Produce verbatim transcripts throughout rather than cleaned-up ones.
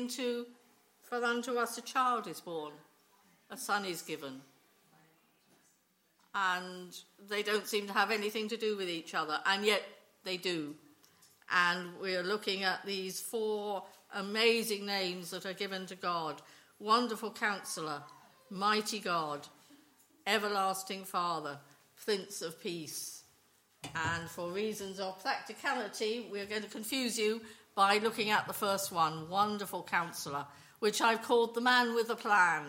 into, for unto us a child is born, a son is given. And they don't seem to have anything to do with each other, and yet they do. And we're looking at these four amazing names that are given to God. Wonderful Counselor, Mighty God, Everlasting Father, Prince of Peace. And for reasons of practicality, we're going to confuse you by looking at the first one, Wonderful Counselor, which I've called the man with a plan.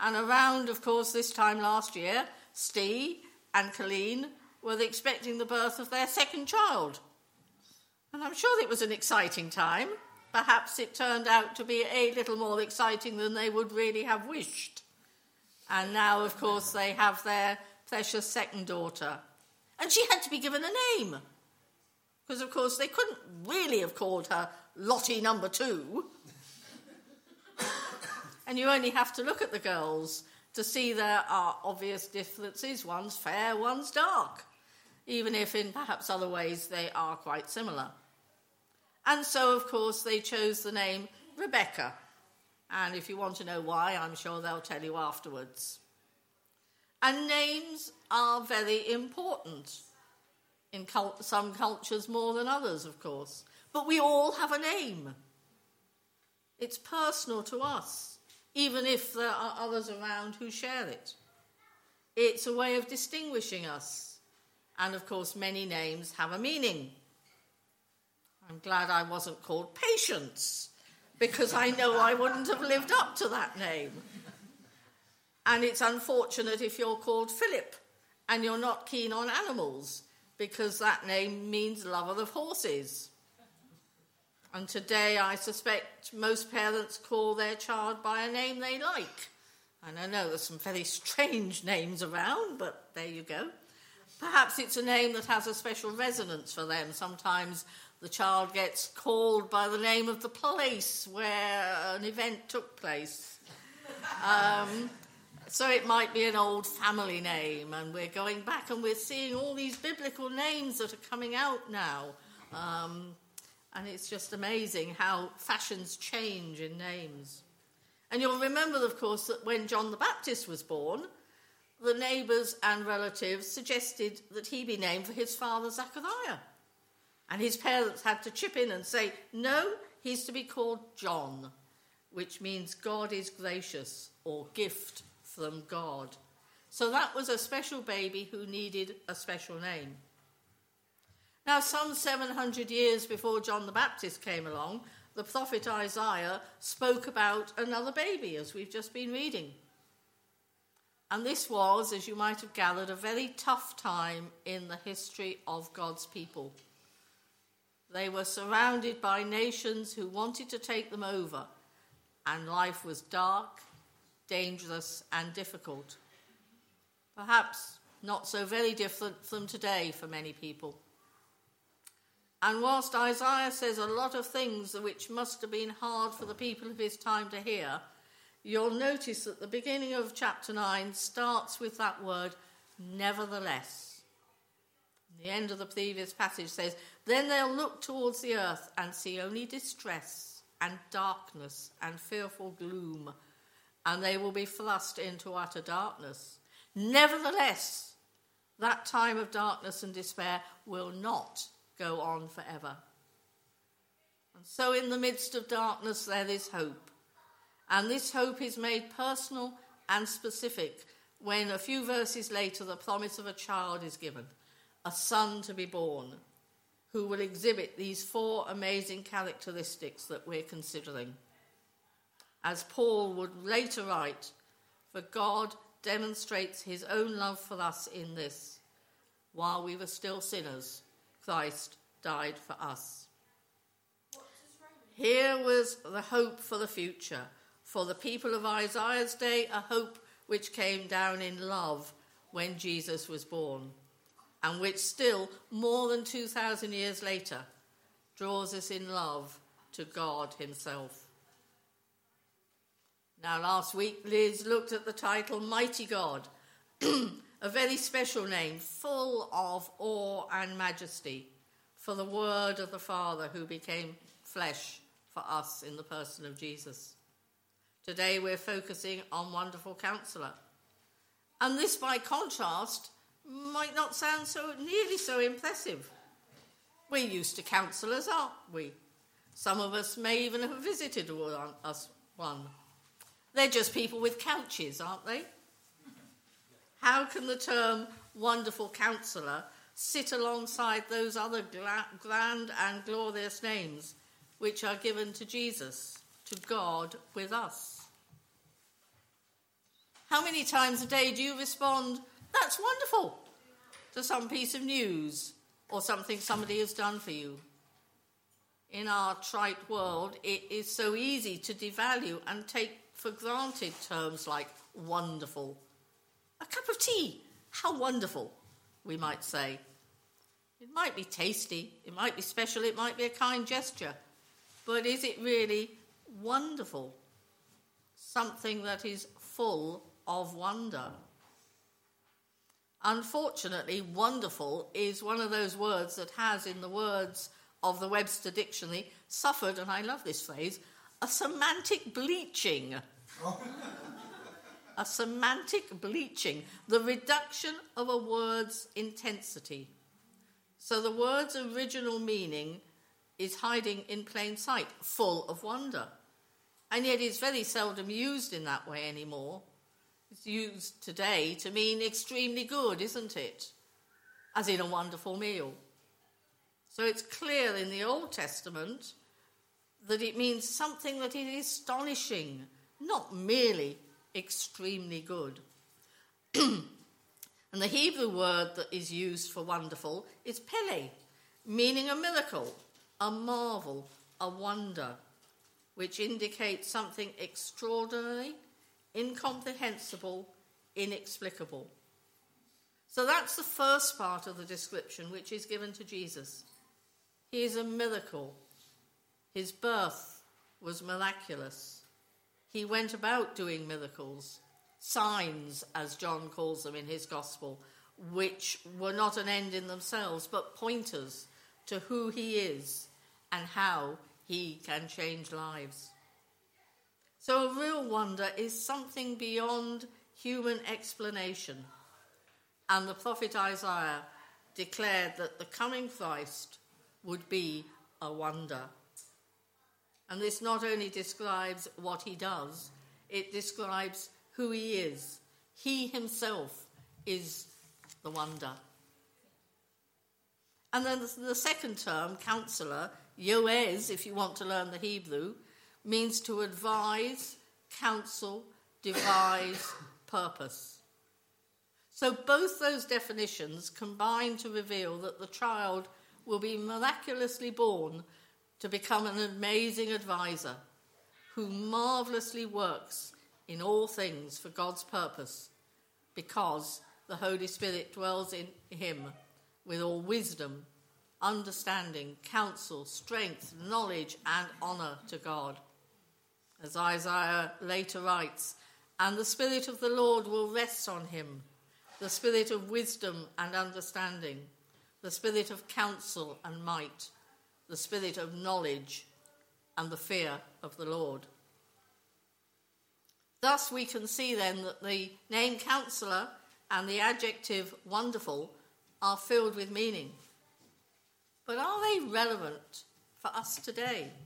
And around, of course, this time last year, Steve and Colleen were expecting the birth of their second child. And I'm sure it was an exciting time. Perhaps it turned out to be a little more exciting than they would really have wished. And now, of course, they have their precious second daughter. And she had to be given a name. Because, of course, they couldn't really have called her Lottie Number Two. And you only have to look at the girls to see there are obvious differences. One's fair, one's dark, even if in perhaps other ways they are quite similar. And so, of course, they chose the name Rebecca. And if you want to know why, I'm sure they'll tell you afterwards. And names are very important in cult- some cultures more than others, of course. But we all have a name. It's personal to us, even if there are others around who share it. It's a way of distinguishing us. And, of course, many names have a meaning. I'm glad I wasn't called Patience, because I know I wouldn't have lived up to that name. And it's unfortunate if you're called Philip and you're not keen on animals, because that name means lover of horses. And today I suspect most parents call their child by a name they like. And I know there's some very strange names around, but there you go. Perhaps it's a name that has a special resonance for them. Sometimes the child gets called by the name of the place where an event took place. Um, so it might be an old family name, and we're going back and we're seeing all these biblical names that are coming out now. Um... And it's just amazing how fashions change in names. And you'll remember, of course, that when John the Baptist was born, the neighbours and relatives suggested that he be named for his father, Zechariah. And his parents had to chip in and say, no, he's to be called John, which means God is gracious, or gift from God. So that was a special baby who needed a special name. Now, some seven hundred years before John the Baptist came along, the prophet Isaiah spoke about another baby, as we've just been reading. And this was, as you might have gathered, a very tough time in the history of God's people. They were surrounded by nations who wanted to take them over, and life was dark, dangerous, and difficult. Perhaps not so very different from today for many people. And whilst Isaiah says a lot of things which must have been hard for the people of his time to hear, you'll notice that the beginning of chapter nine starts with that word, nevertheless. The end of the previous passage says, then they'll look towards the earth and see only distress and darkness and fearful gloom, and they will be thrust into utter darkness. Nevertheless, that time of darkness and despair will not go on forever. And so in the midst of darkness there is hope. And this hope is made personal and specific when a few verses later the promise of a child is given, a son to be born, who will exhibit these four amazing characteristics that we're considering. As Paul would later write, for God demonstrates his own love for us in this, while we were still sinners, Christ died for us. Here was the hope for the future. For the people of Isaiah's day, a hope which came down in love when Jesus was born, and which still, more than two thousand years later, draws us in love to God himself. Now, last week, Liz looked at the title Mighty God, a very special name, full of awe and majesty, for the word of the Father who became flesh for us in the person of Jesus. Today we're focusing on Wonderful Counselor. And this, by contrast, might not sound so nearly so impressive. We're used to counsellors, aren't we? Some of us may even have visited one, us one. They're just people with couches, aren't they? How can the term Wonderful Counselor sit alongside those other gla- grand and glorious names which are given to Jesus, to God with us? How many times a day do you respond, "That's wonderful," to some piece of news or something somebody has done for you? In our trite world, it is so easy to devalue and take for granted terms like wonderful. A cup of tea, how wonderful, we might say. It might be tasty, it might be special, it might be a kind gesture, but is it really wonderful? Something that is full of wonder. Unfortunately, wonderful is one of those words that has, in the words of the Webster Dictionary, suffered, and I love this phrase, a semantic bleaching. Oh. A semantic bleaching, the reduction of a word's intensity. So the word's original meaning is hiding in plain sight, full of wonder. And yet it's very seldom used in that way anymore. It's used today to mean extremely good, isn't it? As in a wonderful meal. So it's clear in the Old Testament that it means something that is astonishing, not merely extremely good. And the Hebrew word that is used for wonderful is pele, meaning a miracle, a marvel, a wonder, which indicates something extraordinary, incomprehensible, inexplicable. So that's the first part of the description which is given to Jesus. He is a miracle. His birth was miraculous. He went about doing miracles, signs, as John calls them in his gospel, which were not an end in themselves, but pointers to who he is and how he can change lives. So a real wonder is something beyond human explanation. And the prophet Isaiah declared that the coming Christ would be a wonder. And this not only describes what he does, it describes who he is. He himself is the wonder. And then the second term, counselor, yoez, if you want to learn the Hebrew, means to advise, counsel, devise, purpose. So both those definitions combine to reveal that the child will be miraculously born to become an amazing advisor who marvelously works in all things for God's purpose, because the Holy Spirit dwells in him with all wisdom, understanding, counsel, strength, knowledge, and honour to God. As Isaiah later writes, "And the Spirit of the Lord will rest on him, the Spirit of wisdom and understanding, the Spirit of counsel and might, the Spirit of knowledge and the fear of the Lord." Thus we can see then that the name counsellor and the adjective wonderful are filled with meaning. But are they relevant for us today?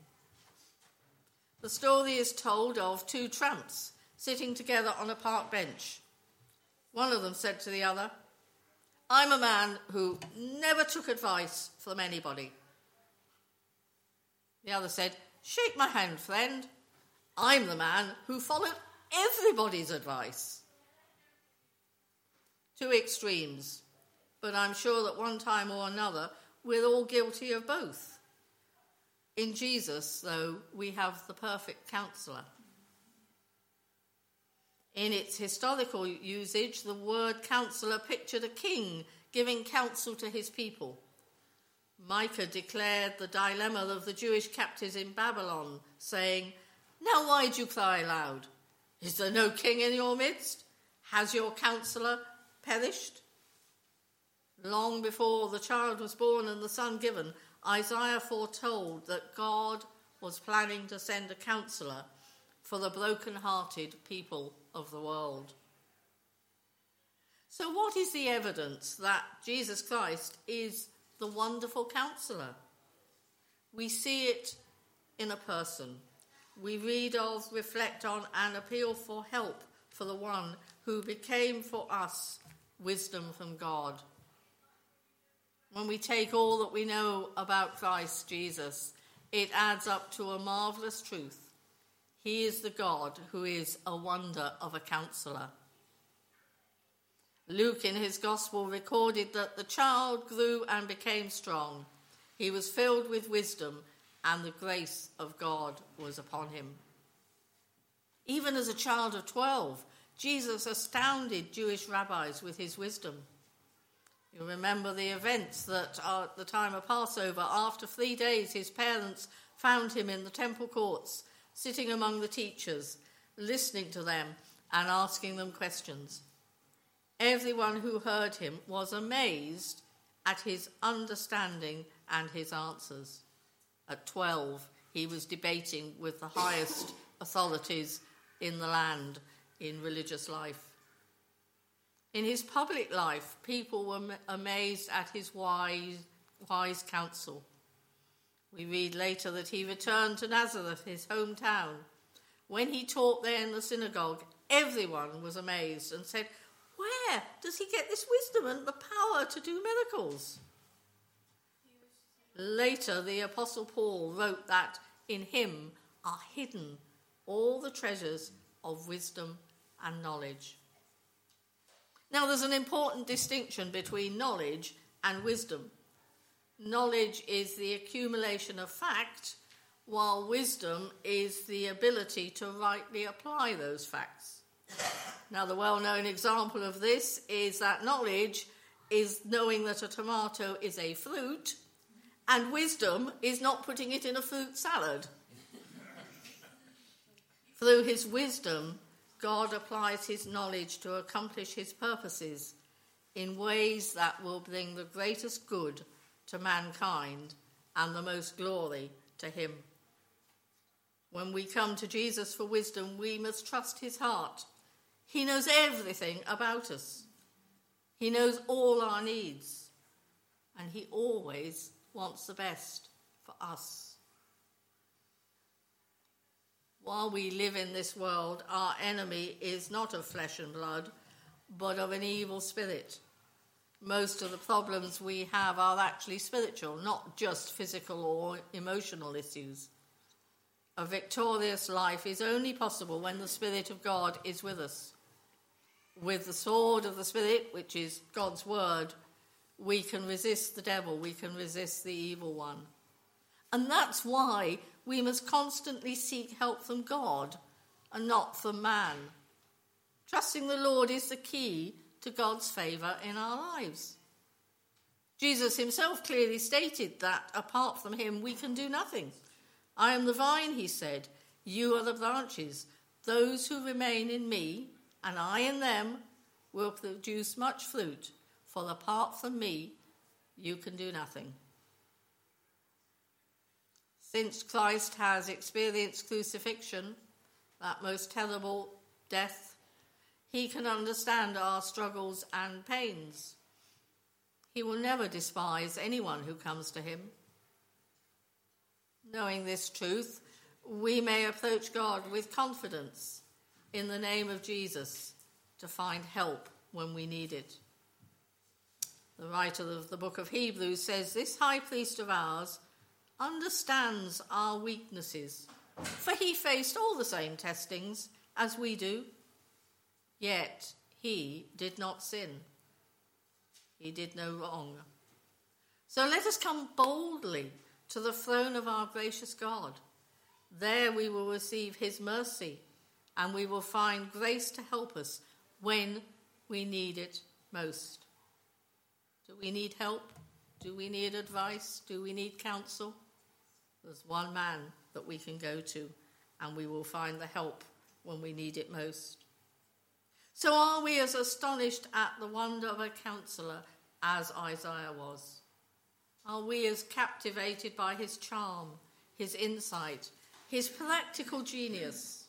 The story is told of two tramps sitting together on a park bench. One of them said to the other, "I'm a man who never took advice from anybody." The other said, "Shake my hand, friend. I'm the man who followed everybody's advice." Two extremes, but I'm sure that one time or another we're all guilty of both. In Jesus, though, we have the perfect counsellor. In its historical usage, the word counsellor pictured a king giving counsel to his people. Micah declared the dilemma of the Jewish captives in Babylon, saying, "Now why do you cry aloud? Is there no king in your midst? Has your counsellor perished?" Long before the child was born and the son given, Isaiah foretold that God was planning to send a counselor for the broken-hearted people of the world. So what is the evidence that Jesus Christ is the wonderful counselor? We see it in a person. We read of, reflect on, and appeal for help for the one who became for us wisdom from God. When we take all that we know about Christ Jesus, it adds up to a marvellous truth. He is the God who is a wonder of a counselor. Luke in his gospel recorded that the child grew and became strong. He was filled with wisdom, and the grace of God was upon him. Even as a child of twelve, Jesus astounded Jewish rabbis with his wisdom. You remember the events that are at the time of Passover. After three days, his parents found him in the temple courts, sitting among the teachers, listening to them and asking them questions. Everyone who heard him was amazed at his understanding and his answers. At twelve, he was debating with the highest authorities in the land in religious life. In his public life, people were amazed at his wise, wise counsel. We read later that he returned to Nazareth, his hometown. When he taught there in the synagogue, everyone was amazed and said, "Where does he get this wisdom and the power to do miracles?" Later, the Apostle Paul wrote that in him are hidden all the treasures of wisdom and knowledge. Now, there's an important distinction between knowledge and wisdom. Knowledge is the accumulation of fact, while wisdom is the ability to rightly apply those facts. Now, the well-known example of this is that knowledge is knowing that a tomato is a fruit, and wisdom is not putting it in a fruit salad. Through his wisdom, God applies his knowledge to accomplish his purposes in ways that will bring the greatest good to mankind and the most glory to him. When we come to Jesus for wisdom, we must trust his heart. He knows everything about us. He knows all our needs, and he always wants the best for us. While we live in this world, our enemy is not of flesh and blood, but of an evil spirit. Most of the problems we have are actually spiritual, not just physical or emotional issues. A victorious life is only possible when the Spirit of God is with us. With the sword of the Spirit, which is God's word, we can resist the devil, we can resist the evil one. And that's why we must constantly seek help from God and not from man. Trusting the Lord is the key to God's favour in our lives. Jesus himself clearly stated that apart from him we can do nothing. "I am the vine," he said, "you are the branches. Those who remain in me and I in them will produce much fruit, for apart from me you can do nothing." Since Christ has experienced crucifixion, that most terrible death, he can understand our struggles and pains. He will never despise anyone who comes to him. Knowing this truth, we may approach God with confidence in the name of Jesus to find help when we need it. The writer of the book of Hebrews says, "This high priest of ours understands our weaknesses, for he faced all the same testings as we do, yet he did not sin." He did no wrong. So let us come boldly to the throne of our gracious God. There we will receive his mercy, and we will find grace to help us when we need it most. Do we need help? Do we need advice? Do we need counsel? There's one man that we can go to, and we will find the help when we need it most. So are we as astonished at the wonder of a counselor as Isaiah was? are we as captivated by his charm, his insight, his practical genius?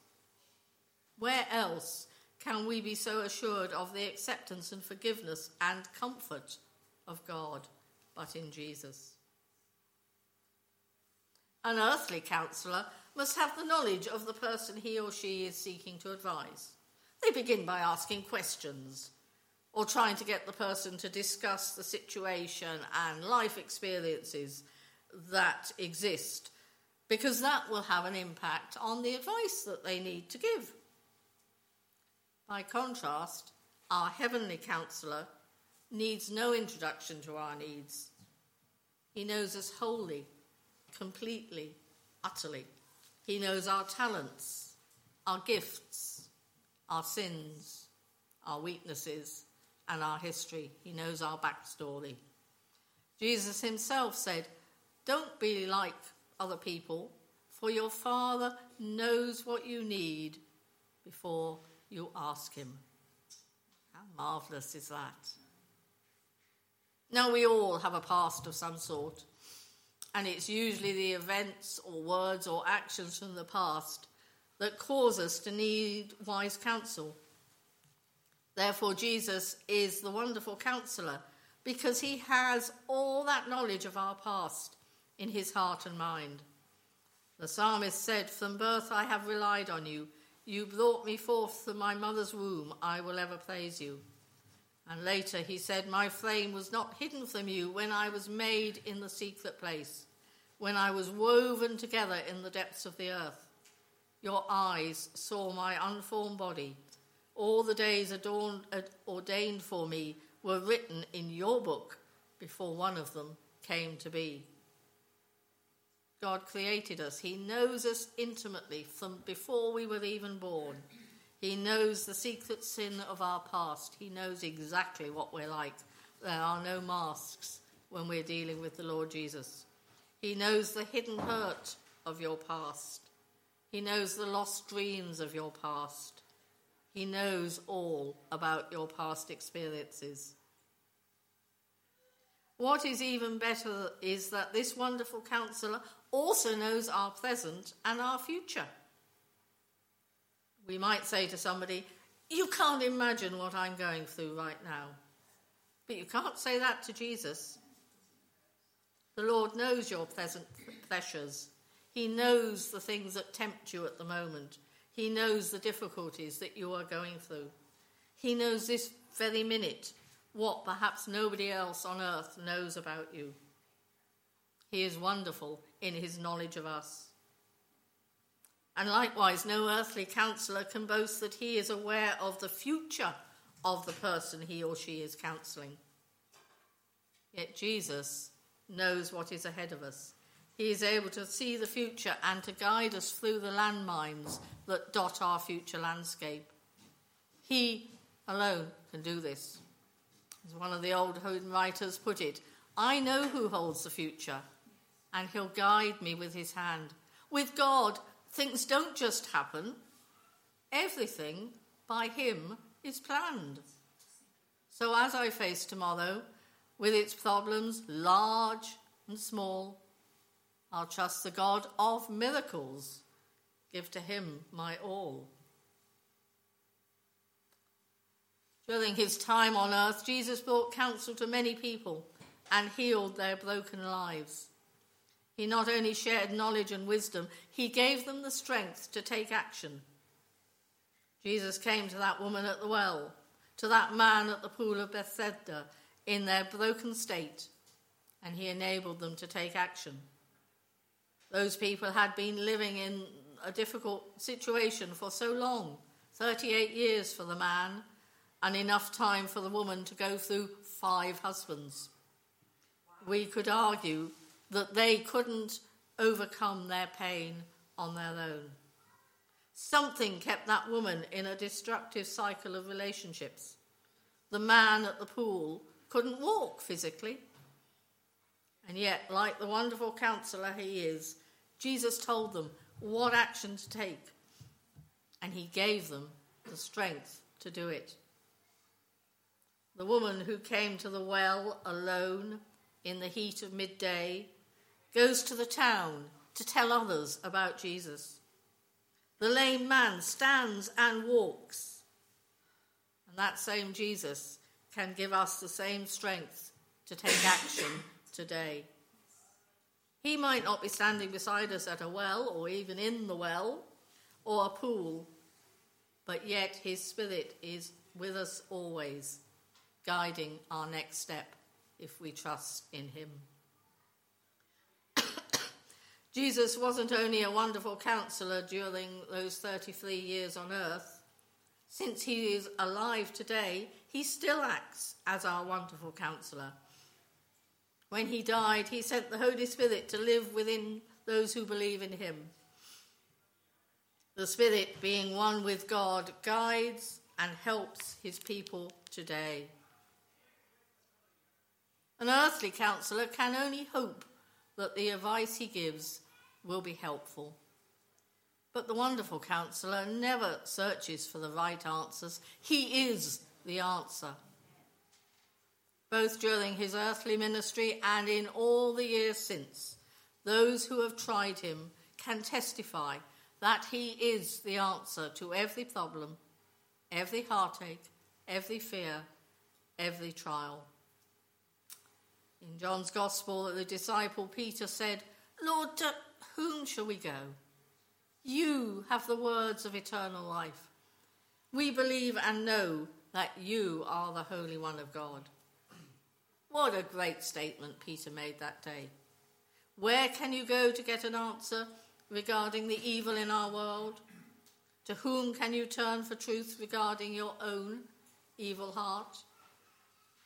Where else can we be so assured of the acceptance and forgiveness and comfort of God but in Jesus? An earthly counsellor must have the knowledge of the person he or she is seeking to advise. They begin by asking questions or trying to get the person to discuss the situation and life experiences that exist, because that will have an impact on the advice that they need to give. By contrast, our heavenly counsellor needs no introduction to our needs. He knows us wholly, completely, utterly. He knows our talents, our gifts, our sins, our weaknesses, and our history. He knows our backstory. Jesus himself said, "Don't be like other people, for your Father knows what you need before you ask him." How marvellous is that? Now, we all have a past of some sort, and it's usually the events or words or actions from the past that cause us to need wise counsel. Therefore, Jesus is the wonderful counsellor, because he has all that knowledge of our past in his heart and mind. The psalmist said, "From birth I have relied on you. You brought me forth from my mother's womb. I will ever praise you." And later he said, "My frame was not hidden from you when I was made in the secret place, when I was woven together in the depths of the earth. Your eyes saw my unformed body. All the days adorned, ordained for me were written in your book before one of them came to be." God created us. He knows us intimately from before we were even born. He knows the secret sin of our past. He knows exactly what we're like. There are no masks when we're dealing with the Lord Jesus. He knows the hidden hurt of your past. He knows the lost dreams of your past. He knows all about your past experiences. What is even better is that this wonderful counsellor also knows our present and our future. We might say to somebody, "You can't imagine what I'm going through right now." But you can't say that to Jesus. The Lord knows your present pressures. He knows the things that tempt you at the moment. He knows the difficulties that you are going through. He knows this very minute what perhaps nobody else on earth knows about you. He is wonderful in his knowledge of us. And likewise, no earthly counsellor can boast that he is aware of the future of the person he or she is counselling. Yet Jesus knows what is ahead of us. He is able to see the future and to guide us through the landmines that dot our future landscape. He alone can do this. As one of the old home writers put it, "I know who holds the future, and he'll guide me with his hand." With God, things don't just happen. Everything by him is planned. So as I face tomorrow, with its problems large and small, I'll trust the God of miracles. Give to him my all. During his time on earth, Jesus brought counsel to many people and healed their broken lives. He not only shared knowledge and wisdom, he gave them the strength to take action. Jesus came to that woman at the well, to that man at the pool of Bethesda in their broken state, and he enabled them to take action. Those people had been living in a difficult situation for so long, thirty-eight years for the man, and enough time for the woman to go through five husbands. Wow. We could argue that they couldn't overcome their pain on their own. Something kept that woman in a destructive cycle of relationships. The man at the pool couldn't walk physically. And yet, like the wonderful counsellor he is, Jesus told them what action to take, and he gave them the strength to do it. The woman who came to the well alone in the heat of midday, goes to the town to tell others about Jesus. The lame man stands and walks. And that same Jesus can give us the same strength to take action today. He might not be standing beside us at a well, or even in the well, or a pool, but yet his Spirit is with us always, guiding our next step if we trust in him. Jesus wasn't only a wonderful counsellor during those thirty-three years on earth. Since he is alive today, he still acts as our wonderful counsellor. When he died, he sent the Holy Spirit to live within those who believe in him. The Spirit, being one with God, guides and helps his people today. An earthly counsellor can only hope that the advice he gives will be helpful. But the wonderful counsellor never searches for the right answers. He is the answer. Both during his earthly ministry and in all the years since, those who have tried him can testify that he is the answer to every problem, every heartache, every fear, every trial. In John's Gospel, the disciple Peter said, "Lord, to whom shall we go? You have the words of eternal life. We believe and know that you are the Holy One of God." What a great statement Peter made that day. Where can you go to get an answer regarding the evil in our world? To whom can you turn for truth regarding your own evil heart?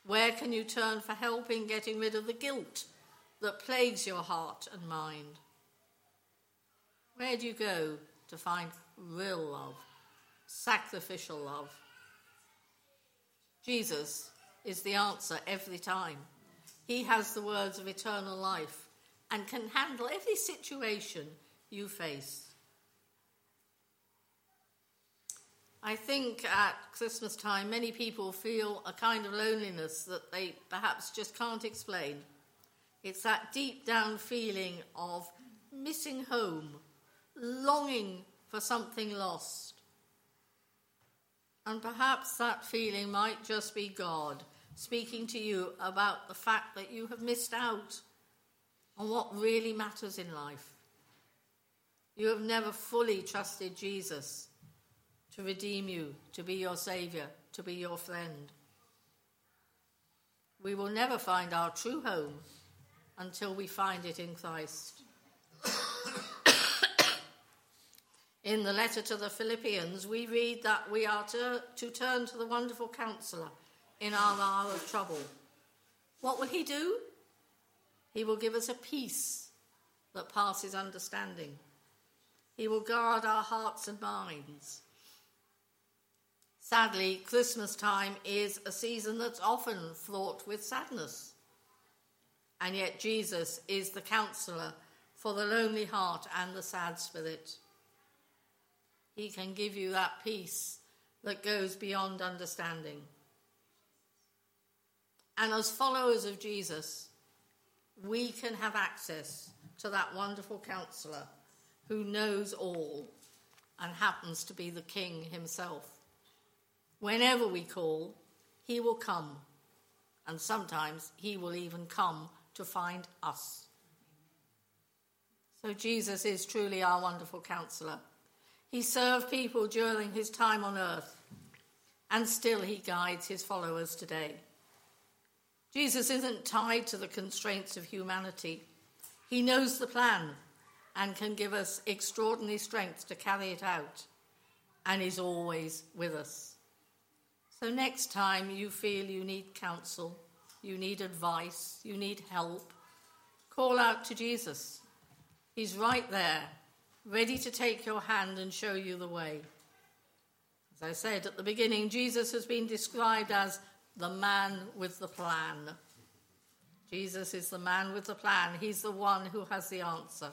Where can you turn for help in getting rid of the guilt that plagues your heart and mind? Where do you go to find real love, sacrificial love? Jesus is the answer every time. He has the words of eternal life and can handle every situation you face. I think at Christmas time, many people feel a kind of loneliness that they perhaps just can't explain. It's that deep down feeling of missing home, longing for something lost. And perhaps that feeling might just be God speaking to you about the fact that you have missed out on what really matters in life. You have never fully trusted Jesus to redeem you, to be your saviour, to be your friend. We will never find our true home until we find it in Christ. In the letter to the Philippians, we read that we are to, to turn to the wonderful counsellor in our hour of trouble. What will he do? He will give us a peace that passes understanding. He will guard our hearts and minds. Sadly, Christmas time is a season that's often fraught with sadness. And yet Jesus is the counsellor for the lonely heart and the sad spirit. He can give you that peace that goes beyond understanding. And as followers of Jesus, we can have access to that wonderful counsellor who knows all and happens to be the King himself. Whenever we call, he will come, and sometimes he will even come to find us. So Jesus is truly our wonderful counsellor. He served people during his time on earth, and still he guides his followers today. Jesus isn't tied to the constraints of humanity. He knows the plan and can give us extraordinary strength to carry it out, and is always with us. So next time you feel you need counsel, you need advice, you need help, call out to Jesus. He's right there, ready to take your hand and show you the way. As I said at the beginning, Jesus has been described as the man with the plan. Jesus is the man with the plan. He's the one who has the answer.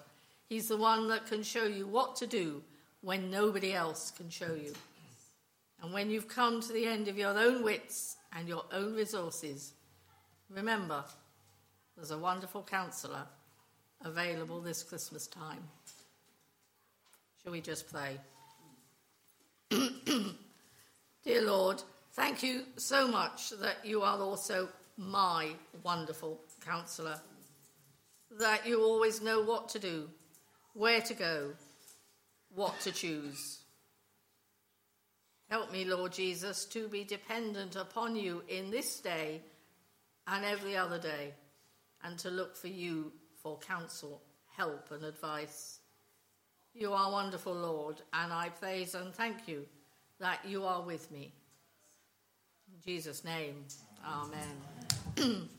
He's the one that can show you what to do when nobody else can show you. And when you've come to the end of your own wits and your own resources, remember, There's a wonderful counsellor available this Christmas time. Shall we just pray? Dear Lord, thank you so much that you are also my wonderful counsellor, that you always know what to do, where to go, what to choose. Help me, Lord Jesus, to be dependent upon you in this day and every other day, and to look for you for counsel, help and advice. You are wonderful, Lord, and I praise and thank you that you are with me. In Jesus' name, amen. Amen.